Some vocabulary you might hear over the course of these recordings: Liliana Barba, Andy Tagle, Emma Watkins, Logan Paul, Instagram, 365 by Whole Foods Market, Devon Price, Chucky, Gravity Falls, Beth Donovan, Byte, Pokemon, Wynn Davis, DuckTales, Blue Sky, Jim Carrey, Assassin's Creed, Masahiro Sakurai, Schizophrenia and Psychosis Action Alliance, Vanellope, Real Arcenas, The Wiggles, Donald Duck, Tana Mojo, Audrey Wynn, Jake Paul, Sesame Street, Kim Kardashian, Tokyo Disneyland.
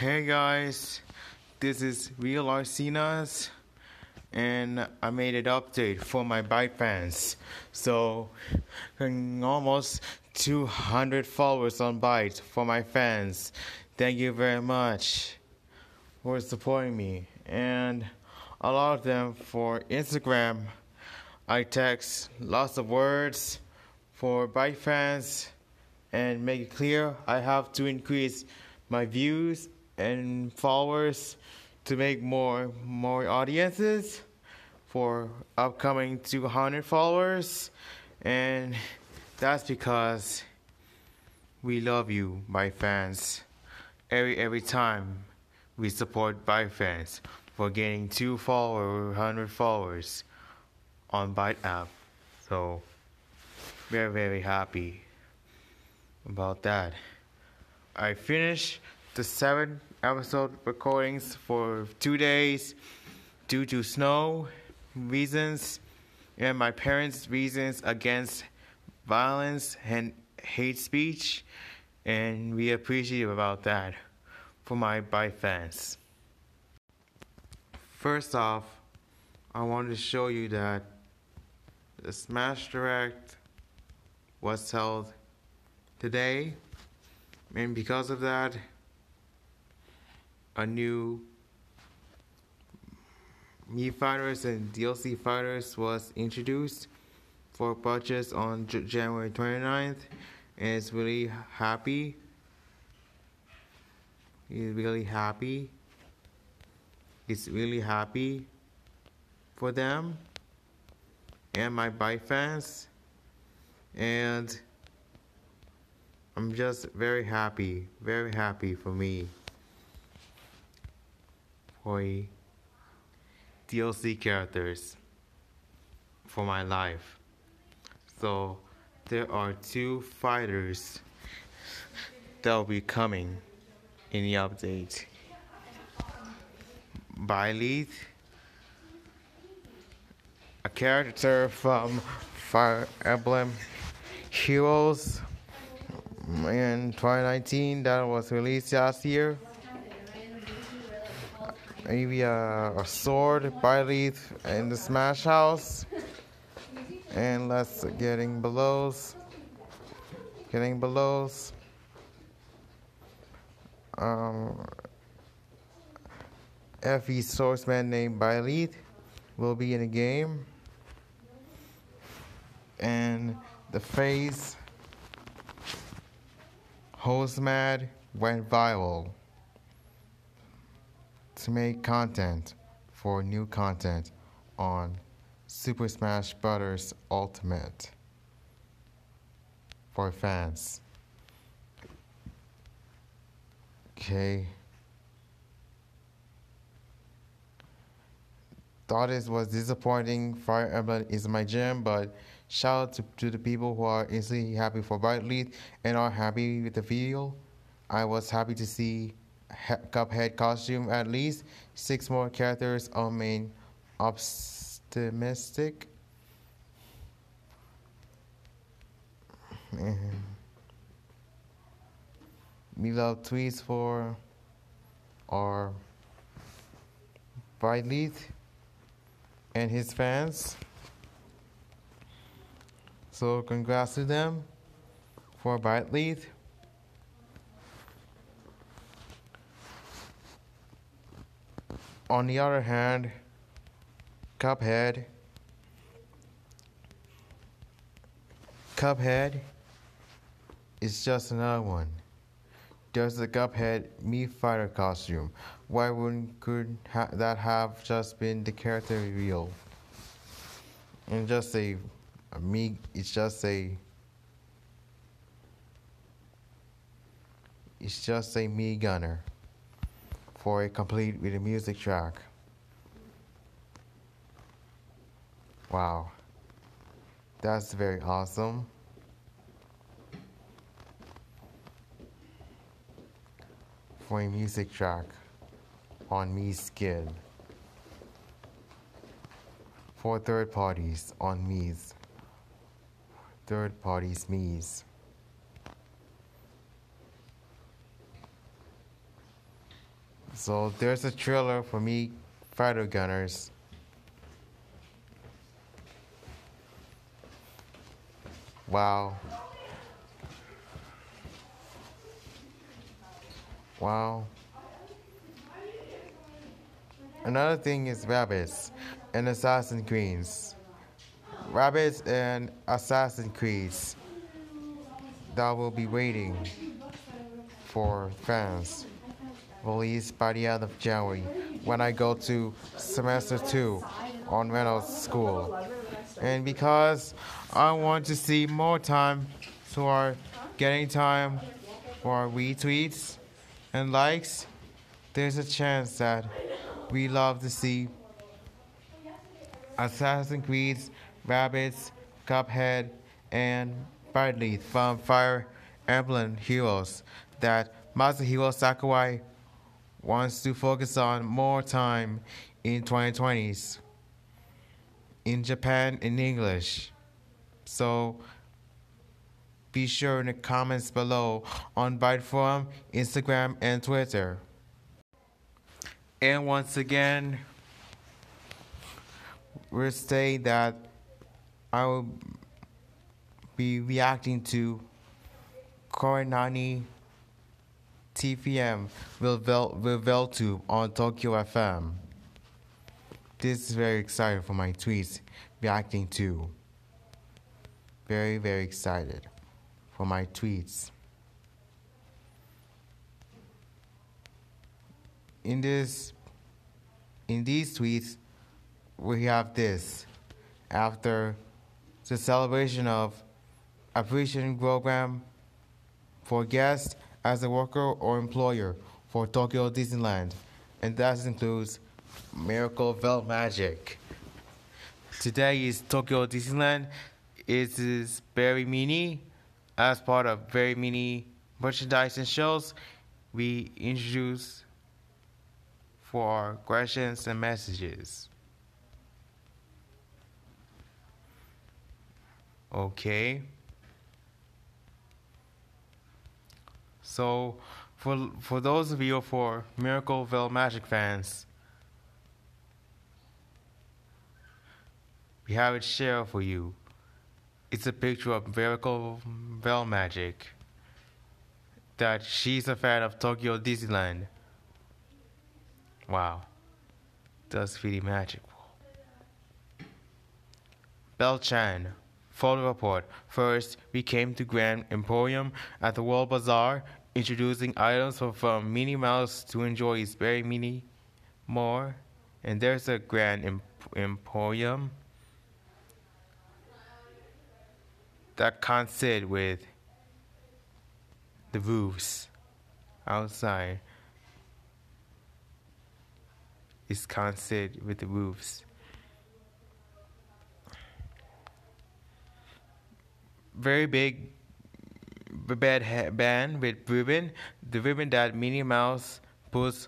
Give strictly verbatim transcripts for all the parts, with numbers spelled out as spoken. Hey guys, this is Real Arcenas, and I made an update for my Byte fans. So, almost two hundred followers on Byte for my fans. Thank you very much for supporting me, and a lot of them for Instagram. I text lots of words for Byte fans and make it clear I have to increase my views and followers to make more more audiences for upcoming two hundred followers, and that's because we love you, Byte fans. Every every time we support Byte fans for getting two followers, one hundred followers on Byte app. So very very happy about that. I finished the seven episode recordings for two days due to snow reasons and my parents' reasons against violence and hate speech, and we appreciate about that for my Byte fans. First off, I wanted to show you that the Smash Direct was held today, and because of that, a new Mii Fighters and D L C Fighters was introduced for purchase on J- January 29th, and it's really happy. It's really happy. It's really happy for them and my Byte fans, and I'm just very happy, very happy for me. D L C characters for my life. So there are two fighters that will be coming in the update. Byleth, a character from Fire Emblem Heroes in twenty nineteen that was released last year. Maybe a, a sword, Byleth, in the Smash House. And let's getting belows. Getting belows. Um, F E swordsman named Byleth will be in the game. And the phase Hostmad went viral to make content for new content on Super Smash Bros. Ultimate for fans. Okay. Thought it was disappointing. Fire Emblem is my jam, but shout out to, to the people who are instantly happy for Byleth and are happy with the video. I was happy to see Cuphead costume, at least six more characters are main optimistic. And we love tweets for our Byleth and his fans. So congrats to them for Byleth. On the other hand, Cuphead, Cuphead is just another one. There's the Cuphead Mii Fighter costume. Why wouldn't could ha- that have just been the character reveal? And just a, a Mii, it's just a, it's just a Mii Gunner. For a complete with a music track. Wow. That's very awesome. For a music track on Mii Skin. For third parties on Mii's. Third parties Mii's. So there's a trailer for me fighter gunners. Wow. Wow. Another thing is rabbits and Assassin's Creed. Rabbits and Assassin's Creed that will be waiting for fans. Released by the end of January when I go to semester two on Reynolds School. And because I want to see more time, so our getting time for our retweets and likes, there's a chance that we love to see Assassin's Creed, Rabbids, Cuphead, and Byleth from Fire Emblem Heroes that Masahiro Sakurai wants to focus on more time in twenty twenties in Japan in English. So be sure in the comments below on Byte Forum, Instagram, and Twitter. And once again, we're saying that I will be reacting to Korenani T P M Revel Tube on Tokyo F M. This is very exciting for my tweets reacting to. Very, very excited for my tweets. In this, in these tweets, we have this. After the celebration of appreciation program for guests as a worker or employer for Tokyo Disneyland, and that includes Miracle Veil Magic. Today is Tokyo Disneyland. It is Very Mini. As part of Very Mini merchandise and shows, we introduce for our questions and messages. Okay. So, for for those of you for Miracle Veil Magic fans, we have it shared for you. It's a picture of Miracle Veil Magic that she's a fan of Tokyo Disneyland. Wow, that's really magical. Bell-chan, photo report. First, we came to Grand Emporium at the World Bazaar, introducing items from Minnie Mouse to enjoy his Very Mini more. And there's a Grand Emp Emporium that can't sit with the roofs outside. It can't sit with the roofs. Very big band with ribbon. The ribbon that Minnie Mouse puts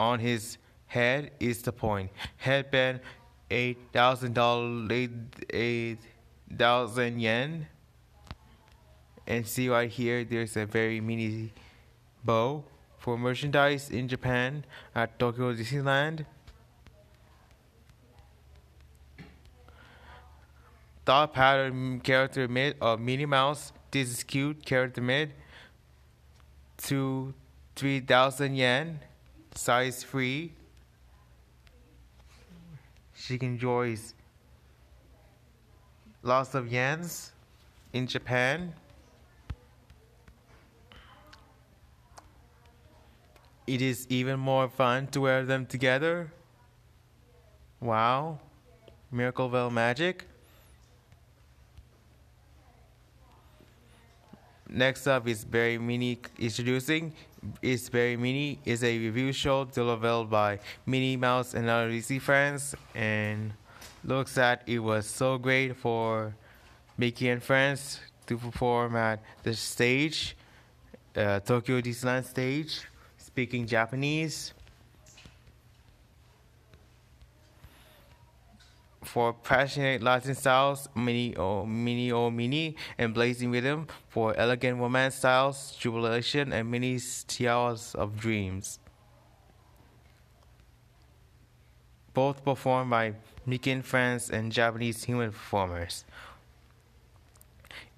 on his head is the point. Headband, eight thousand yen. And see right here, there's a Very Mini bow for merchandise in Japan at Tokyo Disneyland. Thought pattern character mid of Minnie Mouse. This is cute character mid to three thousand yen, size free. She enjoys lots of yens in Japan. It is even more fun to wear them together. Wow, Miracle Veil Magic. Next up is Very Mini introducing. It's Very Mini is a review show developed by Minnie Mouse and other D C friends, and looks at it was so great for Mickey and friends to perform at the stage, uh, Tokyo Disneyland stage, speaking Japanese for passionate Latin styles, Mini O Mini O Mini, and Blazing Rhythm for elegant romance styles, Jubilation, and Minnie's Tiaras of Dreams. both performed by Mickey friends and Japanese human performers.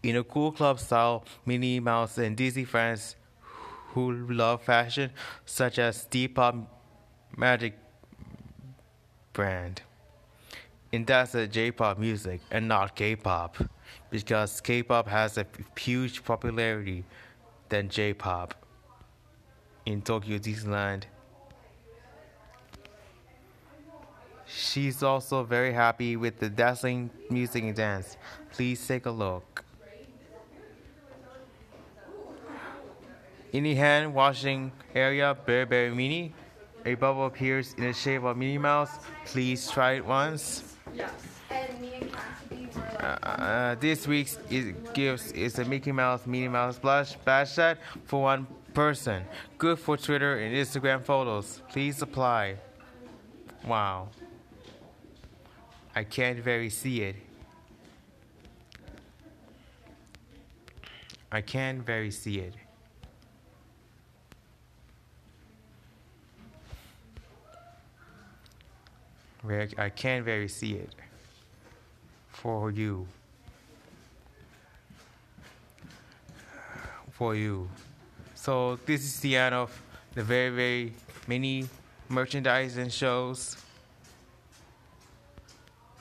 In a cool club style, Minnie Mouse and Disney friends who love fashion, such as Depop Magic brand. And that's a J-pop music and not K-pop, because K-pop has a huge popularity than J-pop in Tokyo Disneyland. She's also very happy with the dazzling music and dance. Please take a look. In the hand washing area, Bearberry Mini, a bubble appears in the shape of Minnie Mouse. Please try it once. Yes. And me and Cassidy were like, uh, uh, this week's is, gives is a Mickey Mouse, Minnie Mouse blush bash set for one person. Good for Twitter and Instagram photos. Please apply. Wow. I can't very see it. I can't very see it. I can't very see it for you, for you. So this is the end of the very, very many merchandise and shows.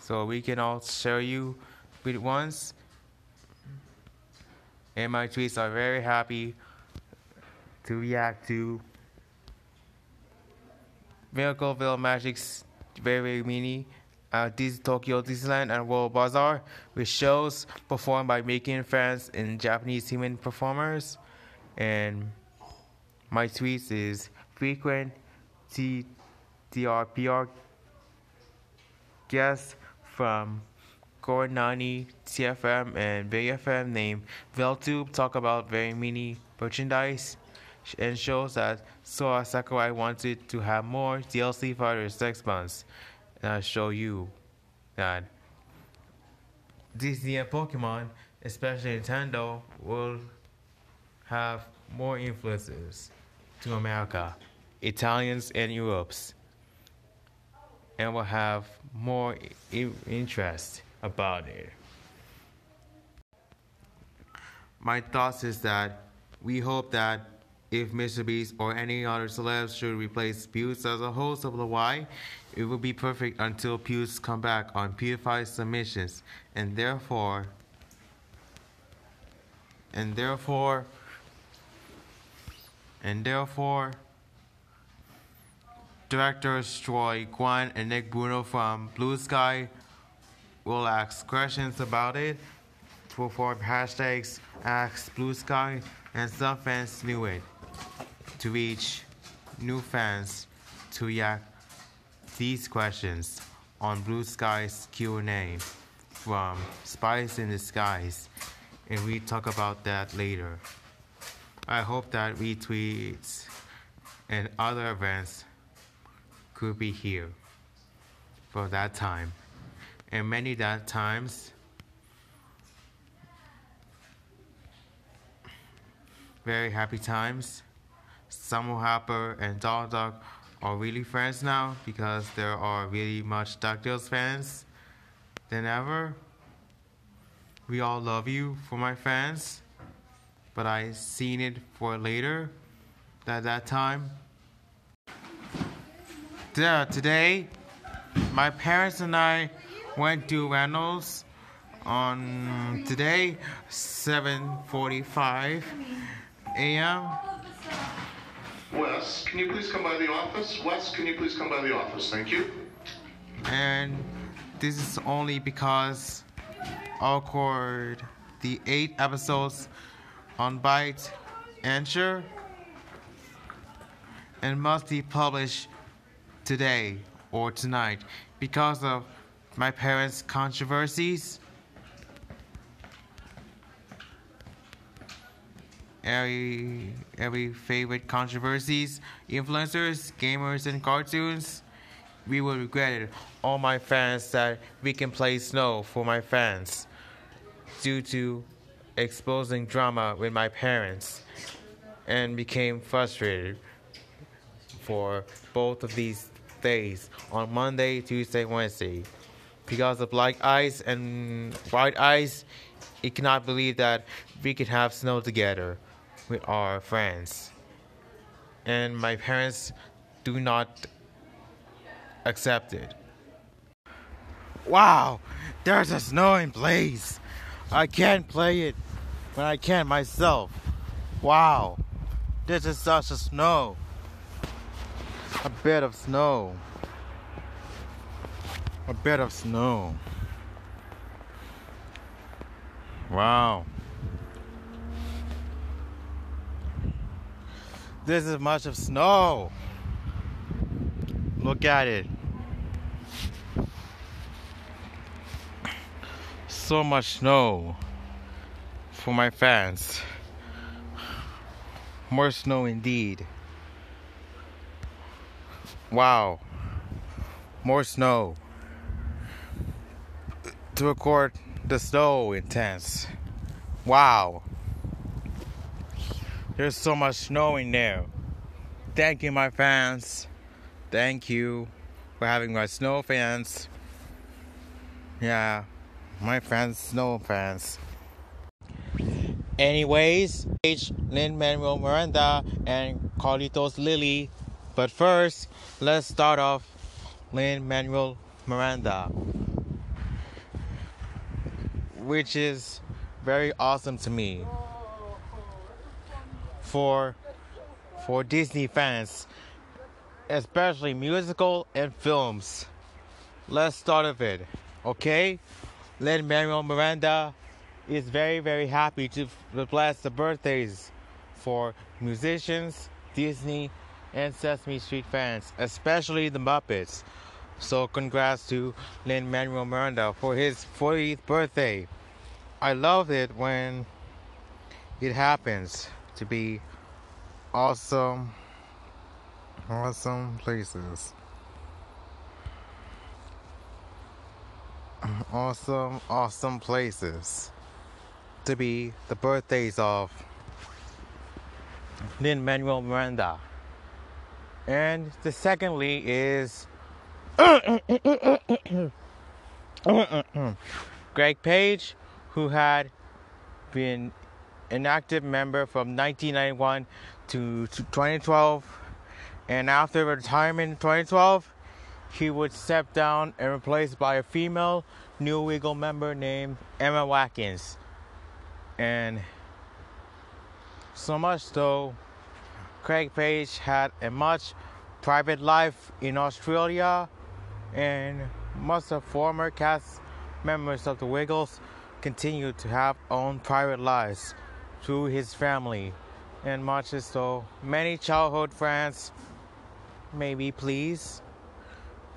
So we can all show you with once. And my tweets are very happy to react to Miracleville Magic's Very, very mini uh, Disney, Tokyo Disneyland and World Bazaar, with shows performed by Mickey fans and Japanese human performers. And my tweets is frequent T D R P R guests from Korinani, T F M, and B F M named VelTube talk about very mini merchandise and shows that Sora Sakurai wanted to have more D L C fighters next month. And I'll show you that Disney and Pokemon, especially Nintendo, will have more influences to America, Italians and Europe's, and will have more I- interest about it. My thoughts is that we hope that if Mister Beast or any other celebs should replace Pewds as a host of the Y, it would be perfect until Pewds come back on Pewdiepie's submissions, and therefore, and therefore, and therefore, directors Troy Kwan and Nick Bruno from Blue Sky will ask questions about it, for hashtags Ask Blue Sky, and some fans knew it. To reach new fans to react these questions on Blue Sky's Q and A from Spies in Disguise, and we talk about that later. I hope that retweets and other events could be here for that time, and many that times very happy times. Samuel Hopper and Donald Duck are really friends now, because there are really much DuckTales fans than ever. We all love you for my fans, but I seen it for later at that time. Today, my parents and I went to Reynolds on today, seven forty-five a m Wes, can you please come by the office? Wes, can you please come by the office? Thank you. And this is only because I'll record the eight episodes on Byte and Sure and must be published today or tonight because of my parents' controversies. Every, every favorite controversies, influencers, gamers, and cartoons, we will regret it. All my fans that we can play snow for my fans due to exposing drama with my parents and became frustrated for both of these days, on Monday, Tuesday, Wednesday. Because of black ice and white ice, he cannot believe that we could have snow together with our friends. And my parents do not accept it. Wow, there's a snowing place. I can't play it when I can myself. Wow, this is such a snow. A bed of snow. A bed of snow. Wow. This is much of snow. Look at it. So much snow for my fans. More snow indeed. Wow. More snow. To record the snow intense. Wow. There's so much snow in there. Thank you, my fans. Thank you for having my snow fans. Yeah, my fans, snow fans. Anyways, Lin-Manuel Miranda and Carlitos Lily. But first, let's start off Lin-Manuel Miranda, which is very awesome to me. For for Disney fans, especially musical and films. Let's start with it, okay? Lin-Manuel Miranda is very, very happy to bless the birthdays for musicians, Disney, and Sesame Street fans, especially the Muppets. So congrats to Lin-Manuel Miranda for his fortieth birthday. I love it when it happens to be awesome, awesome places. Awesome, awesome places to be the birthdays of Lin-Manuel Miranda. And the secondly is Greg Page, who had been an active member from nineteen ninety-one to twenty twelve, and after retirement in twenty twelve, he would step down and replaced by a female New Wiggle member named Emma Watkins. And so much so, Greg Page had a much private life in Australia, and most of former cast members of the Wiggles continued to have own private lives through his family, and much as so many childhood friends, maybe please,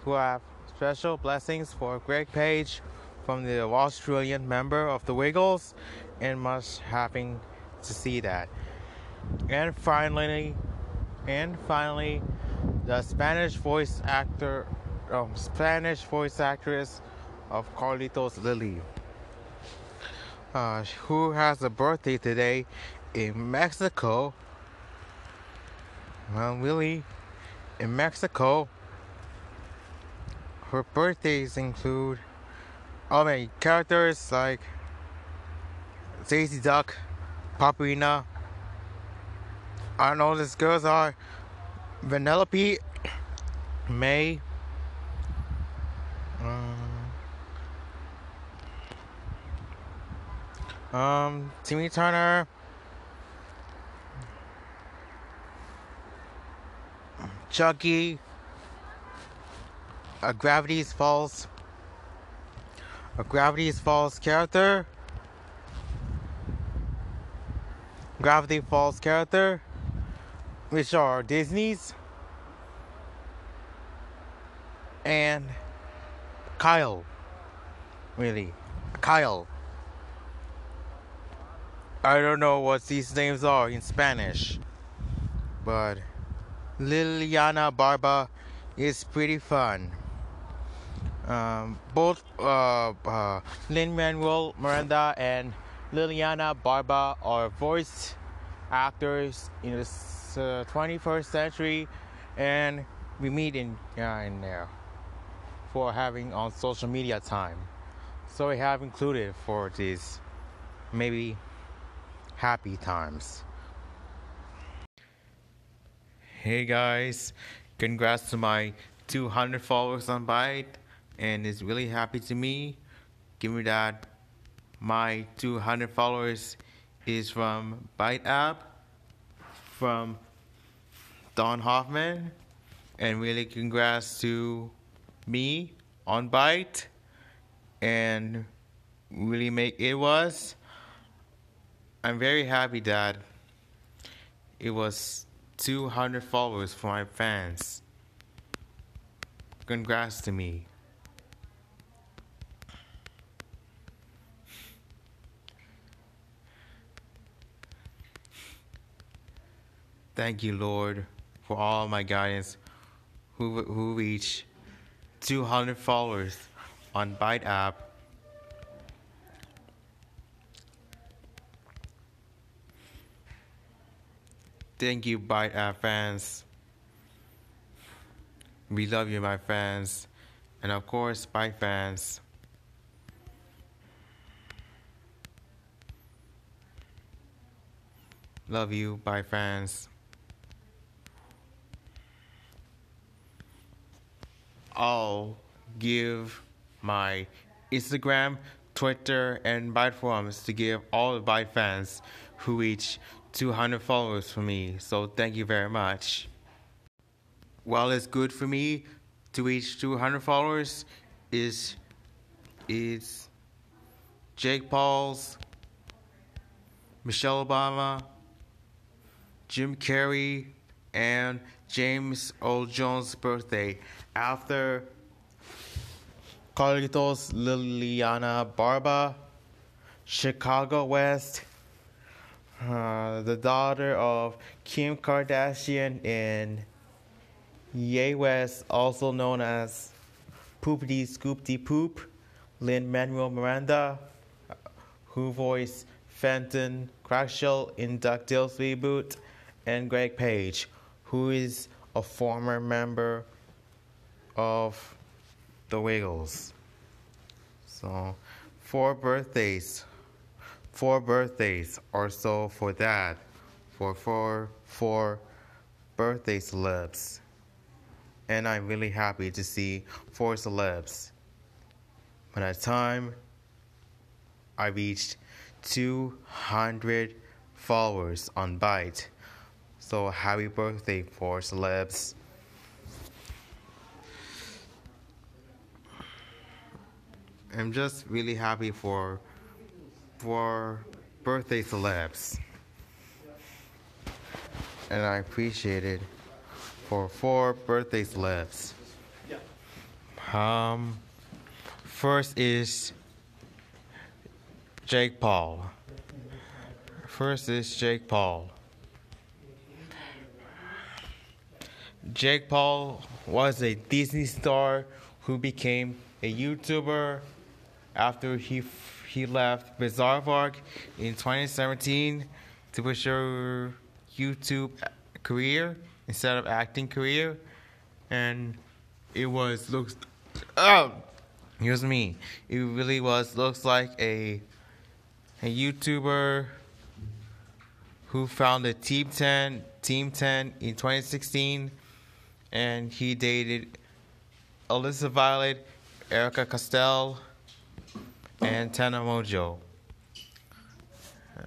who have special blessings for Greg Page from the Australian member of the Wiggles, and much happy to see that. And finally, and finally, the Spanish voice actor. Um, Spanish voice actress of Carlitos Lily, uh, who has a birthday today in Mexico. Well, really, in Mexico, her birthdays include, I mean, characters like Daisy Duck, Papina. I know these girls are Vanellope, May. Um, um, Timmy Turner, Chucky, a Gravity Falls, a Gravity Falls character, Gravity Falls character, which are Disney's, and Kyle, really, Kyle. I don't know what these names are in Spanish, but Liliana Barba is pretty fun. Um, both uh, uh, Lin-Manuel Miranda and Liliana Barba are voice actors in the uh, twenty-first century, and we meet in uh, in there for having on social media time. So we have included for these maybe happy times. Hey guys, congrats to my two hundred followers on Byte, and it's really happy to me. Give me that. My two hundred followers is from Byte app, from Don Hoffman, and really congrats to me on Byte, and really make it was. I'm very happy that it was two hundred followers for my fans. Congrats to me. Thank you, Lord, for all my guidance who who reached two hundred followers on Byte app. Thank you, Byte app fans. We love you, my fans, and of course, Byte fans. Love you, Byte fans. I'll give my Instagram, Twitter, and Byte forums to give all the Byte fans who reach two hundred followers for me. So thank you very much. While it's good for me to reach two hundred followers, is is Jake Paul's, Michelle Obama, Jim Carrey, and James Earl Jones' birthday. After Carlitos, Liliana Barba, Chicago West, uh, the daughter of Kim Kardashian and Ye West, also known as Poopity Scoopty Poop, Lin-Manuel Miranda, who voiced Fenton Crackshell in DuckTales reboot, and Greg Page, who is a former member of The Wiggles. So four birthdays, four birthdays or so for that, for four, four birthday celebs. And I'm really happy to see four celebs. By the time I reached two hundred followers on Byte. So happy birthday, four celebs. I'm just really happy for for birthday celebs. And I appreciate it for four birthday celebs. Um, first is Jake Paul. First is Jake Paul. Jake Paul was a Disney star who became a YouTuber after he he left Bizarre in twenty seventeen to pursue YouTube career instead of acting career, and it was looks. Oh, excuse me. It really was looks like a a YouTuber who founded Team ten Team ten in twenty sixteen, and he dated Alyssa Violet, Erica Castell, and Tana Mojo. Uh,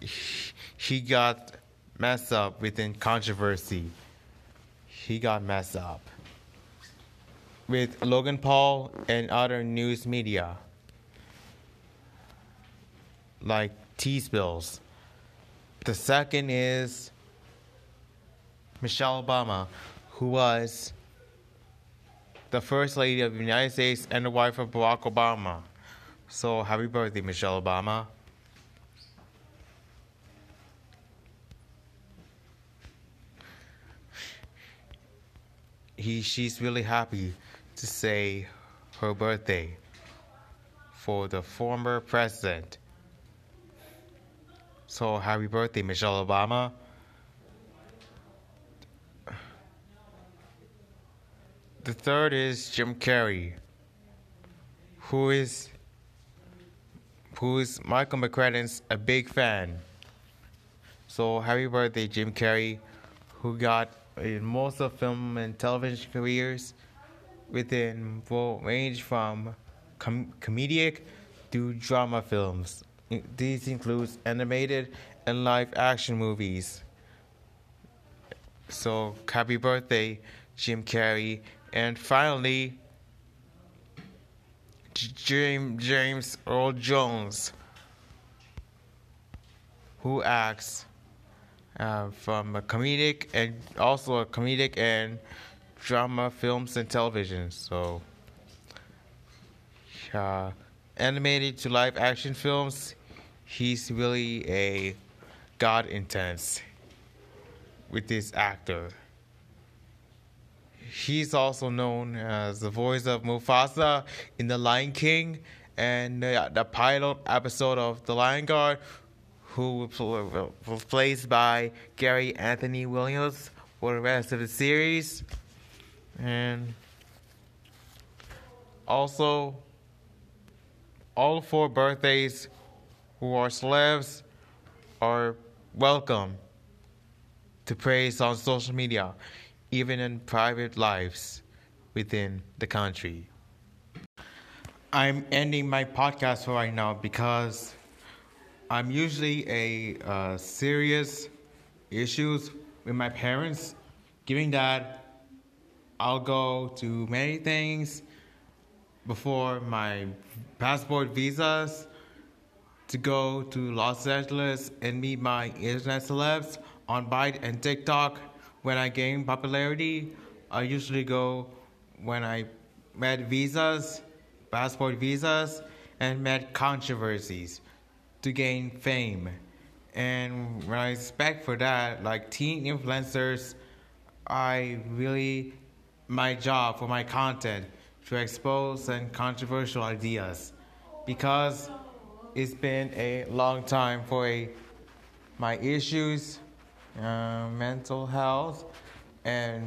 he, he got messed up within controversy. He got messed up with Logan Paul and other news media, like tea spills. The second is Michelle Obama, who was the first lady of the United States and the wife of Barack Obama. So happy birthday, Michelle Obama. He, she's really happy to say her birthday for the former president. So happy birthday, Michelle Obama. The third is Jim Carrey, who is who is Michael McCradden's a big fan. So happy birthday, Jim Carrey, who got in most of film and television careers within full range from com- comedic to drama films. These include animated and live action movies. So happy birthday, Jim Carrey. And finally, Jim, James Earl Jones, who acts uh, from a comedic and also a comedic and drama films and television. So, uh, animated to live action films, he's really a god intense with this actor. He's also known as the voice of Mufasa in The Lion King and the, the pilot episode of The Lion Guard, who was replaced by Gary Anthony Williams for the rest of the series. And also, all four birthdays who are celebs are welcome to praise on social media, even in private lives within the country. I'm ending my podcast for right now because I'm usually a uh, serious issues with my parents. Given that, I'll go to many things before my passport visas to go to Los Angeles and meet my internet celebs on Byte and TikTok. When I gain popularity, I usually go when I met visas, passport visas, and met controversies to gain fame. And when I expect for that, like teen influencers, I really, my job for my content to expose and controversial ideas, because it's been a long time for a, my issues, Uh, mental health, and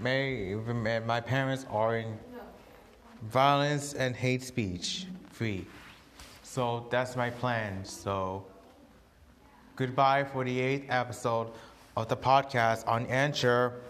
may, my parents are in violence and hate speech free. So that's my plan. So goodbye for the eighth episode of the podcast on Anchor.